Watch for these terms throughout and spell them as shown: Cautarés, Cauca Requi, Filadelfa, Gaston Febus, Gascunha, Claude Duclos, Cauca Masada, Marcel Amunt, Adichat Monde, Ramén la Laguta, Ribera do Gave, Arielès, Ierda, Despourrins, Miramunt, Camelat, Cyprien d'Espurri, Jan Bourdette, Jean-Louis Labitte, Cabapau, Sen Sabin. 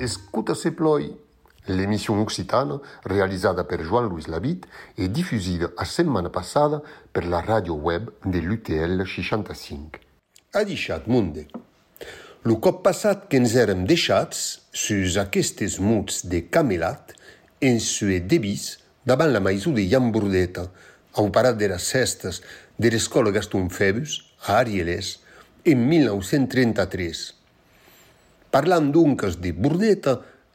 Escuta se ploi, l'émission occitane réalisée par Jean-Louis Labitte et diffusée la semaine passée par la radio web de l'UTL 65. Adichat Monde. Le cop passat que nous érem deixats sur aquestes muts de Camelat en se debis davant la maison de Jan Bourdette, au parat de les cestes de l'escola Gaston Febus à Arielès en 1933. Parlant donc de Bourdette,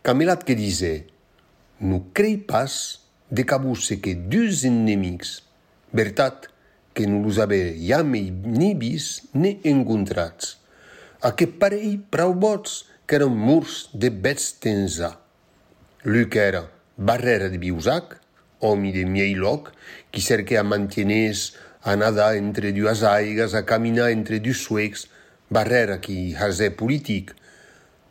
Camelat que disait « Ne crei pas de cabus que deux ennemis, vertat que nous les avons jamais ni vis ni encontrats. A que pareil prou bots que eren murs de bets tensà. L'uc era barrera de Biusac, homi de miei loc, qui cerquea a mantenés a nadar entre dues aigues, a caminar entre dues suecs, barrera qui hasè polític.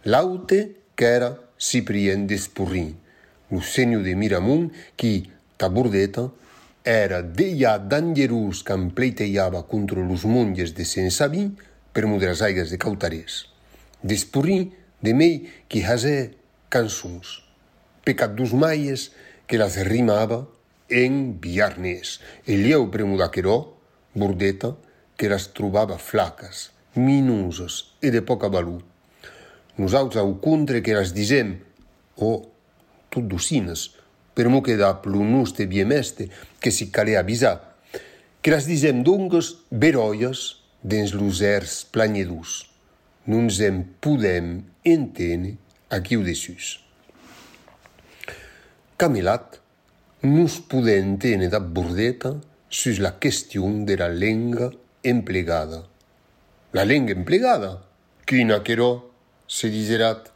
L'aute que era Cyprien d'Espurri, lo senyor de Miramunt, qui, ta Bourdette, era deia d'angerús que empleiteiava contra los monges de Sen Sabin per mudar les aigues de Cautarés. Despourrins de mei qui hasè cançons, pecat d'ús maies que les rimava en viarnès. El lleu per mudar queró, Bourdette, que les trobava flaques, minoses e de poca valor. Nosaltres au contra que les disem, oh, tot docines, per mo quedar plonús de viemeste que si calé avisar, que les disem dongues verolles dins l'users planyedús. No ens en podem entendre aquí o desús. Camelat no es podé entendre de Bourdette sus la qüestió de la lenga emplegada. La lenga emplegada? Quina queró, se diserat,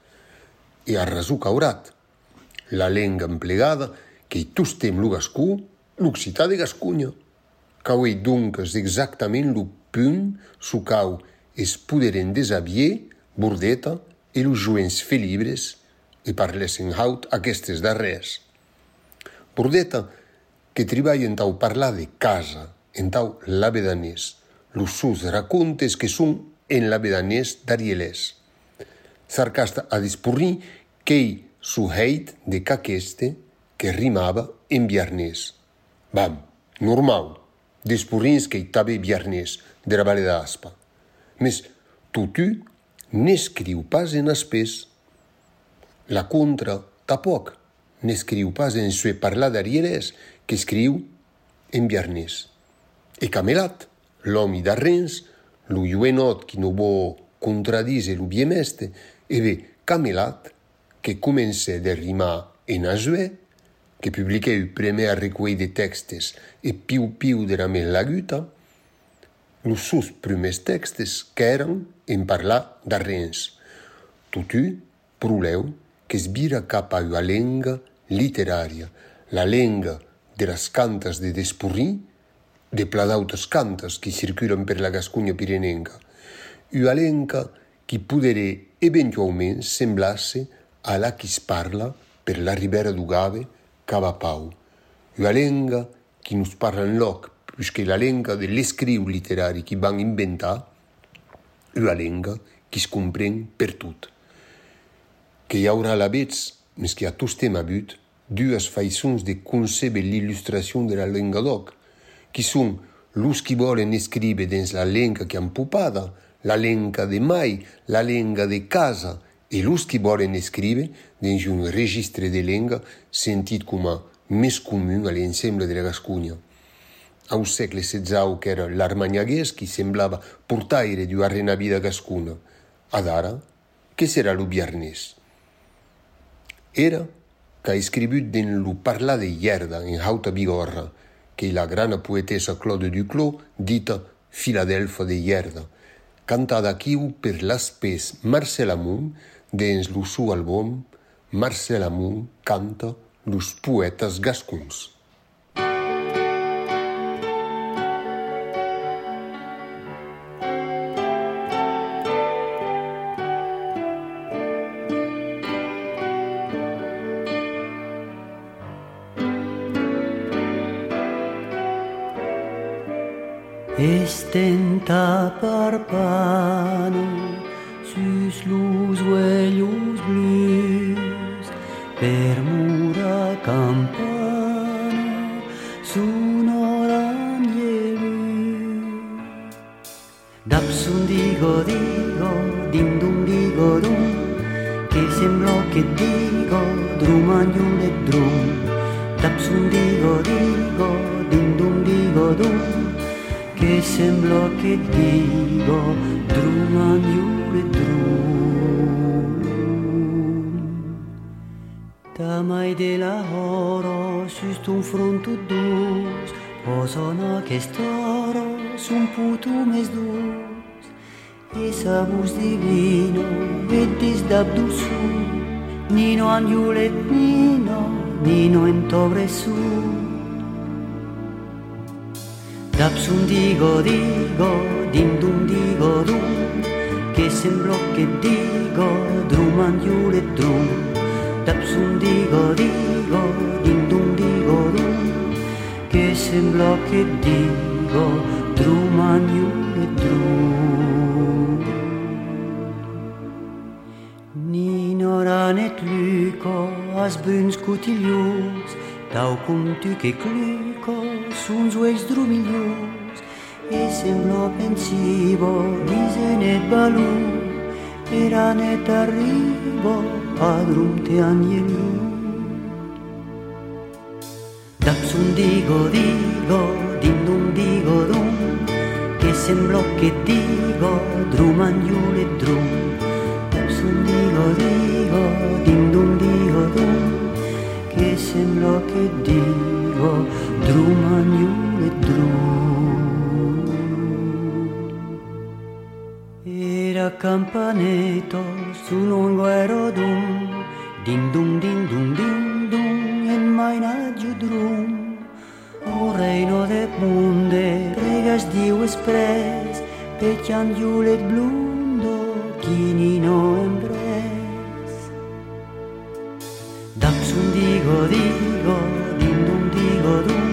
e a rasú caurat. La lenga emplegada que hi tostem lo gascú, l'occità de Gascunha. Cauei donc exactament lo punt su cau es puderen desavier Bourdette e los joents fer llibres i parlessin haut aquestes darrers. Bourdette, que treballa en tau parlar de casa, en tau l'avedanès, los seus racontes que són en l'avedanès d'Arielès. Sarcasta a Despourrins qu'ell su heit de caqueste que rimava en viarnès. Bam, normal, Despourrins que hi tabe viarnès, de la vall d'Aspa. Mes totu n'escriu pas en aspès. La contra, tampoc, n'escriu pas en sue parlar d'Arielès, que escriu en viarnès. E Camelat, l'homi d'Arrens, lo lluenot qui no vo contradise lo viemeste, e ve Camelat, que comencè de rimar en azuè, que publiqueu el primer recull de textes e piu-piu de Ramén la Laguta, los seus primers textes que eren en parlar d'Arrens. Totu proleu que es vira cap a la lenga literària, la lenga de les cantes de Despourrins, de pla d'autes cantes que circulen per la Gascunha pirenenca, una lenga que poderé eventualment semblar-se a la que es parla per la Ribera do Gave, Cabapau, una lenga que no es parla enlloc, puisque la lenga de l'escriu literari que van inventar, la lenga que es comprèn per tot. Que hi haurà la vets, més que a tots tema but, dues façons de concebre l'il·lustració de la lenga d'oc, que són l'ús que volen escriure dins la lenga que han popada, la lenga de mai, la lenga de casa, i l'ús que volen escriure dins un registre de lenga sentit com a més comú a l'ensemble de la Gascunha. Au segle XVI, que era l'armanyaguès qui semblava portaire d'una rena vida gascuna. Ad ara, què serà lo viarnès? Era que ha escribut dins lo parlar de Ierda en hauta vigorra, que la gran poetessa Claude Duclos, dita Filadelfa de Gerde, cantada aquí per l'aspès Marcel Amunt dins lo seu àlbum Marcel Amunt canta los poetes gascuns. estenta parpano sus luz uellos blues per mura campana sonoran yelus dapsun digo digo dim dum digo dum che sembrò che digo drumagnum e drum dapsun digo digo dim dum digo dum che sembrò che digo drumagnum e drum tamai de la horo sus tun frontu dus posona che storo sun putum es dus e sabus divino vetis dabdusu nino angiulet nino nino entobresu Dapsun digo digo, dim dum digo dum, che sembro che digo, drum and yule drum. Dapsun digo digo, dim dum digo dum, che sembro che digo, drum and yule drum. Nino ranet luco, as buns cutilius, Tau cum tu che clico sun zueis drumilius E semblo pensivo disenet balum Eranet arrivo adrum te agnelium Dapsun digo digo dim dum digo dum Che semblo che digo drum agnule drum Dapsun digo digo dim dum digo dum Che sembra che dico drumagnule drum Era campaneto su lungo ero dum Din dum en mainagio drum O reino de munde regas dio espres Pecian giulet blundo chinino embres Dapsun digo digo, digo dum,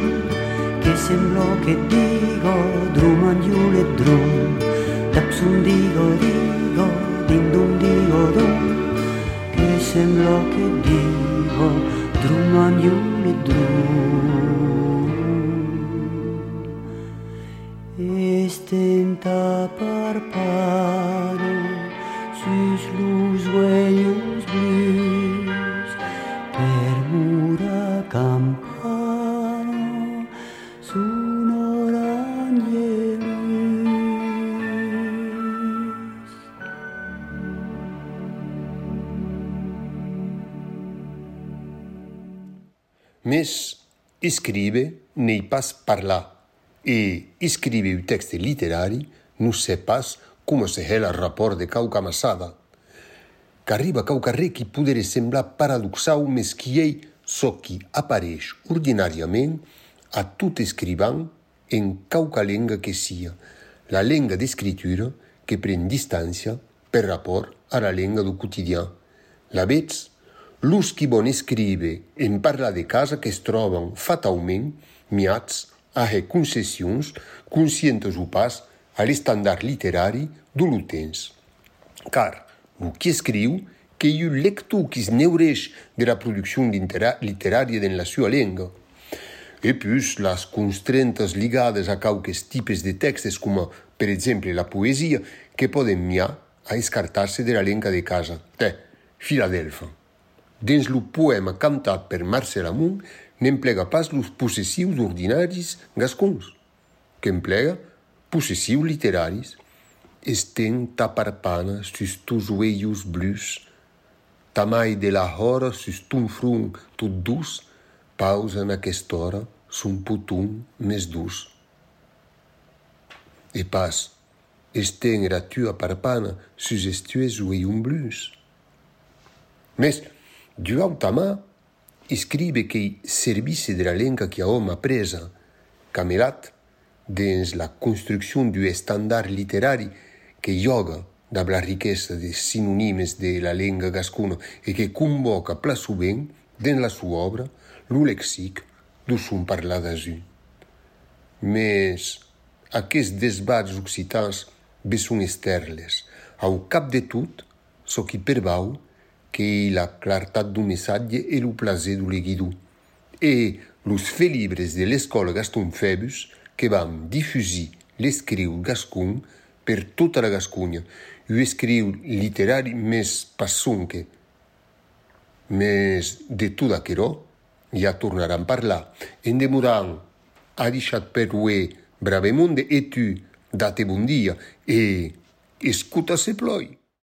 che sembro che digo, drum and yule drum. Dapsun digo digo, digo dum, che sembro che digo, drum and yule drum. Estenta parpado sus luz uellos blues. Mura campana sonoran yelis. Més escriure n'est pas parler, et escriure un texte literari no sé pas com se hela rapport de Cauca Masada. Qu'arriba Cauca Requi pudere semblar paradoxau, mes qui ei çò qui apareix ordinàriament a tot escrivant en cauca lenga que sia, la lenga d'escritura que pren distància per rapport a la lenga do quotidià. La vets? L'ús qui bon escrive en parlar de casa que es troben fatalment miats a reconcessions conscientes o pas a l'estàndard literari de l'utens. Car, o que escriu, que hi ha un lector que es neureix de la producció literària en la seva llengua. I plus, les constrentes lligades a qualques tipus de textes, com per exemple la poesia, que poden mirar a escartar-se de la llengua de casa, de Filadelfa. Dins el poema cantat per Marcel Amunt, n'emplega pas els possessius ordinaris gascons, que emplega possessius literaris. Estén ta parpana sus tus uellos blus, tamai de la hora sus tun frun tot dus, pausa na questora sun putum mes dus. E pas, estén era tua parpana sus estues uellum blus. Mes, duau tamà, escribe que servisse de la lenga que a home presa, Camelat, dins la construcció d'un estàndard literari que lloga de la riquesa de sinònimes de la llengua gascona e que convoca pla sovint dins la seva obra el lèxic d'un parlar d'asil. Més aquests desbats occitans bé són esterles, au cap de tot, ce qui pervau que la clartat d'un missatge et le plaisir du leguidou, et les faits libres de l'école Gaston Febus que vam diffuser l'escriu gascon per tota la Gascunha, un escriu literari més passant que. Mais de tout d'aquerò, ja tornaran a parlar, en demorant a deixat per ué Bravemonde et tu, date bon dia, et escuta se ploi.